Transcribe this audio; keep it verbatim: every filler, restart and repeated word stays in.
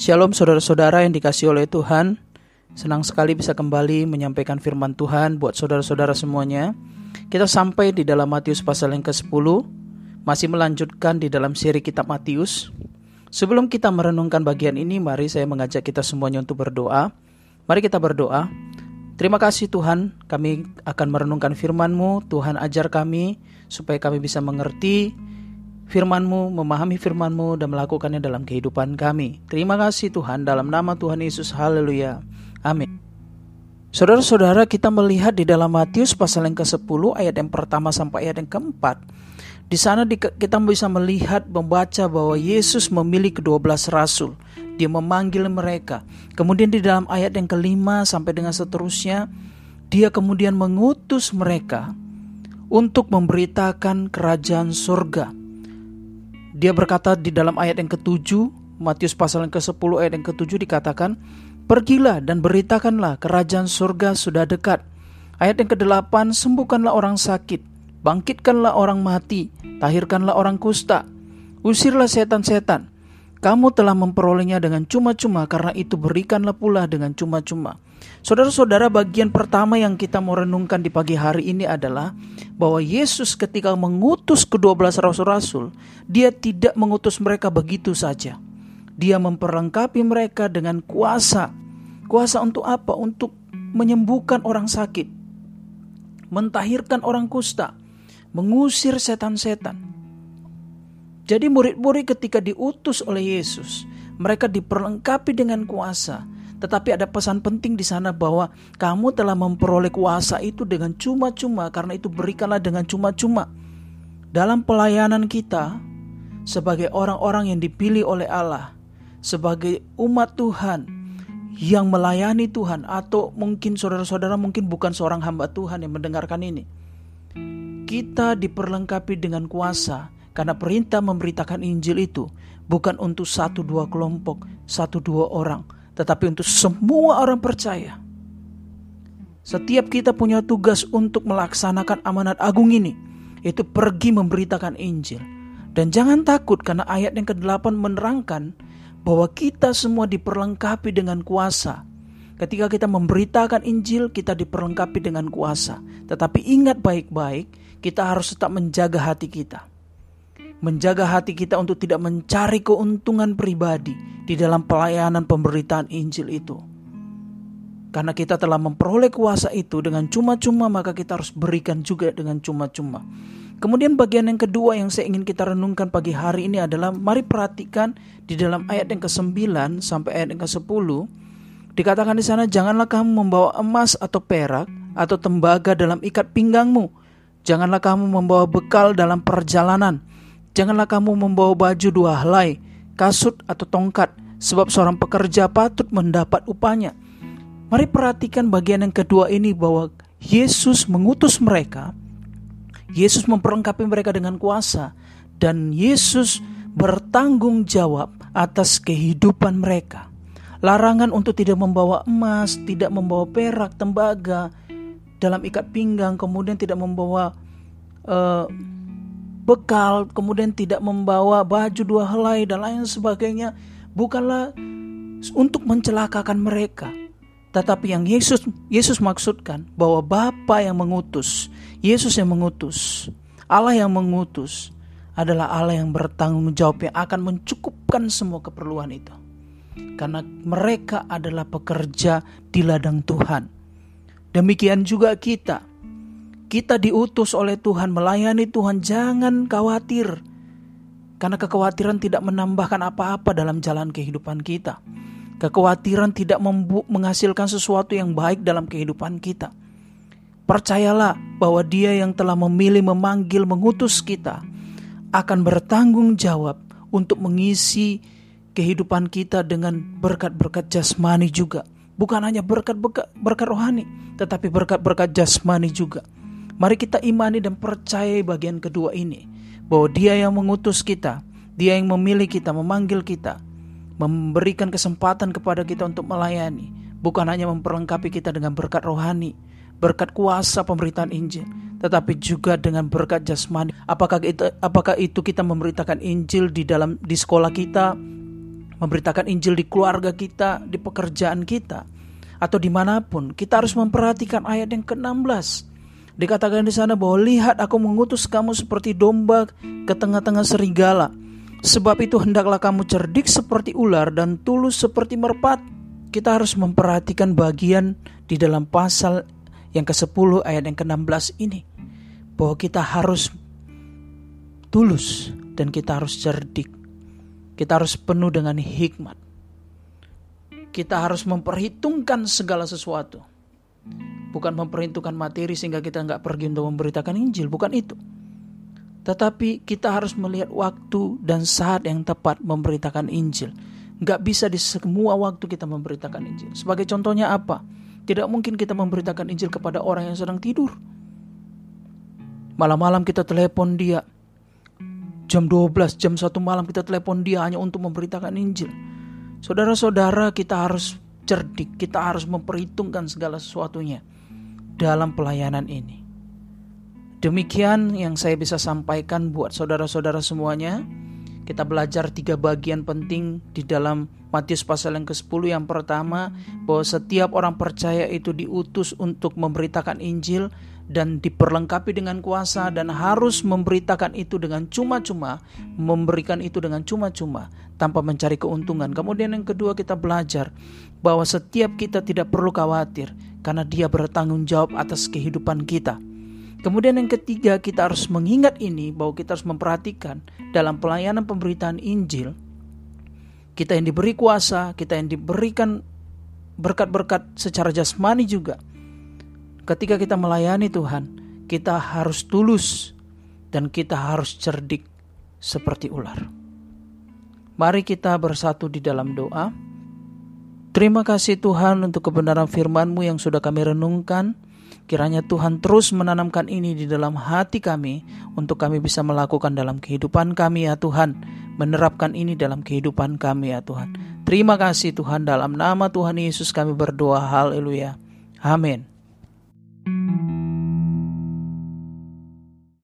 Shalom saudara-saudara yang dikasihi oleh Tuhan. Senang sekali bisa kembali menyampaikan firman Tuhan buat saudara-saudara semuanya. Kita sampai di dalam Matius pasal yang kesepuluh, masih melanjutkan di dalam seri kitab Matius. Sebelum kita merenungkan bagian ini, mari saya mengajak kita semuanya untuk berdoa. Mari kita berdoa. Terima kasih Tuhan, kami akan merenungkan firman-Mu. Tuhan, ajar kami supaya kami bisa mengerti firman-Mu, memahami firman-Mu, dan melakukannya dalam kehidupan kami. Terima kasih Tuhan, dalam nama Tuhan Yesus, haleluya, amin. Saudara-saudara, kita melihat di dalam Matius pasal yang kesepuluh, ayat yang pertama sampai ayat yang keempat. Di sana kita bisa melihat, membaca bahwa Yesus memilih kedua belas rasul. Dia memanggil mereka. Kemudian di dalam ayat yang kelima sampai dengan seterusnya, Dia kemudian mengutus mereka untuk memberitakan kerajaan surga. Dia berkata di dalam ayat yang ketujuh, Matius pasal yang kesepuluh ayat yang ketujuh dikatakan, "Pergilah dan beritakanlah kerajaan surga sudah dekat." Ayat yang kedelapan, "Sembuhkanlah orang sakit, bangkitkanlah orang mati, tahirkanlah orang kusta, usirlah setan-setan. Kamu telah memperolehnya dengan cuma-cuma, karena itu berikanlah pula dengan cuma-cuma." Saudara-saudara, bagian pertama yang kita mau renungkan di pagi hari ini adalah bahwa Yesus ketika mengutus kedua belas rasul-rasul, Dia tidak mengutus mereka begitu saja. Dia memperlengkapi mereka dengan kuasa. Kuasa untuk apa? Untuk menyembuhkan orang sakit, mentahirkan orang kusta, mengusir setan-setan. Jadi murid-murid ketika diutus oleh Yesus, mereka diperlengkapi dengan kuasa. Tetapi ada pesan penting di sana bahwa kamu telah memperoleh kuasa itu dengan cuma-cuma, karena itu berikanlah dengan cuma-cuma. Dalam pelayanan kita sebagai orang-orang yang dipilih oleh Allah, sebagai umat Tuhan yang melayani Tuhan, atau mungkin saudara-saudara mungkin bukan seorang hamba Tuhan yang mendengarkan ini, kita diperlengkapi dengan kuasa. Karena perintah memberitakan Injil itu bukan untuk satu dua kelompok, satu dua orang, tetapi untuk semua orang percaya. Setiap kita punya tugas untuk melaksanakan amanat agung ini, yaitu pergi memberitakan Injil. Dan jangan takut, karena ayat yang kedelapan menerangkan bahwa kita semua diperlengkapi dengan kuasa. Ketika kita memberitakan Injil, kita diperlengkapi dengan kuasa. Tetapi ingat baik-baik, kita harus tetap menjaga hati kita. Menjaga hati kita untuk tidak mencari keuntungan pribadi di dalam pelayanan pemberitaan Injil itu. Karena kita telah memperoleh kuasa itu dengan cuma-cuma, maka kita harus berikan juga dengan cuma-cuma. Kemudian bagian yang kedua yang saya ingin kita renungkan pagi hari ini adalah, mari perhatikan di dalam ayat yang kesembilan sampai ayat yang kesepuluh. Dikatakan di sana, "Janganlah kamu membawa emas atau perak atau tembaga dalam ikat pinggangmu. Janganlah kamu membawa bekal dalam perjalanan. Janganlah kamu membawa baju dua helai, kasut atau tongkat, sebab seorang pekerja patut mendapat upahnya." Mari perhatikan bagian yang kedua ini bahwa Yesus mengutus mereka, Yesus memperlengkapi mereka dengan kuasa, dan Yesus bertanggung jawab atas kehidupan mereka. Larangan untuk tidak membawa emas, tidak membawa perak, tembaga dalam ikat pinggang, kemudian tidak membawa uh, bekal, kemudian tidak membawa baju dua helai dan lain sebagainya, bukanlah untuk mencelakakan mereka. Tetapi yang Yesus Yesus maksudkan bahwa Bapa yang mengutus, Yesus yang mengutus, Allah yang mengutus adalah Allah yang bertanggung jawab, yang akan mencukupkan semua keperluan itu. Karena mereka adalah pekerja di ladang Tuhan. Demikian juga kita. Kita diutus oleh Tuhan, melayani Tuhan, jangan khawatir. Karena kekhawatiran tidak menambahkan apa-apa dalam jalan kehidupan kita. Kekhawatiran tidak membu- menghasilkan sesuatu yang baik dalam kehidupan kita. Percayalah bahwa Dia yang telah memilih, memanggil, mengutus kita akan bertanggung jawab untuk mengisi kehidupan kita dengan berkat-berkat jasmani juga. Bukan hanya berkat-berkat berkat rohani, tetapi berkat-berkat jasmani juga. Mari kita imani dan percayai bagian kedua ini, bahwa Dia yang mengutus kita, Dia yang memilih kita, memanggil kita, memberikan kesempatan kepada kita untuk melayani. Bukan hanya memperlengkapi kita dengan berkat rohani, berkat kuasa pemberitaan Injil, tetapi juga dengan berkat jasmani. Apakah itu, apakah itu kita memberitakan Injil di dalam di sekolah kita, memberitakan Injil di keluarga kita, di pekerjaan kita, atau dimanapun, kita harus memperhatikan ayat yang ke enam belas. Dikatakan di sana bahwa lihat aku mengutus kamu seperti domba ke tengah-tengah serigala. Sebab itu hendaklah kamu cerdik seperti ular dan tulus seperti merpati. Kita harus memperhatikan bagian di dalam pasal yang kesepuluh ayat yang ke enam belas ini, bahwa kita harus tulus dan kita harus cerdik. Kita harus penuh dengan hikmat. Kita harus memperhitungkan segala sesuatu. Bukan memperhitungkan materi sehingga kita nggak pergi untuk memberitakan Injil. Bukan itu. Tetapi kita harus melihat waktu dan saat yang tepat memberitakan Injil. Nggak bisa di semua waktu kita memberitakan Injil. Sebagai contohnya apa? Tidak mungkin kita memberitakan Injil kepada orang yang sedang tidur. Malam-malam kita telepon dia. jam dua belas, jam satu malam kita telepon dia hanya untuk memberitakan Injil. Saudara-saudara, kita harus cerdik, kita harus memperhitungkan segala sesuatunya dalam pelayanan ini. Demikian yang saya bisa sampaikan buat saudara-saudara semuanya. Kita belajar tiga bagian penting di dalam Matius pasal yang kesepuluh. Yang pertama, bahwa setiap orang percaya itu diutus untuk memberitakan Injil dan diperlengkapi dengan kuasa, dan harus memberitakan itu dengan cuma-cuma, memberikan itu dengan cuma-cuma, tanpa mencari keuntungan. Kemudian yang kedua, kita belajar bahwa setiap kita tidak perlu khawatir, karena dia bertanggung jawab atas kehidupan kita. Kemudian yang ketiga, kita harus mengingat ini, bahwa kita harus memperhatikan dalam pelayanan pemberitaan Injil, kita yang diberi kuasa, kita yang diberikan berkat-berkat secara jasmani juga. Ketika kita melayani Tuhan, kita harus tulus dan kita harus cerdik seperti ular. Mari kita bersatu di dalam doa. Terima kasih Tuhan untuk kebenaran firman-Mu yang sudah kami renungkan. Kiranya Tuhan terus menanamkan ini di dalam hati kami, untuk kami bisa melakukan dalam kehidupan kami ya Tuhan. Menerapkan ini dalam kehidupan kami ya Tuhan. Terima kasih Tuhan, dalam nama Tuhan Yesus kami berdoa. Haleluya. Amin.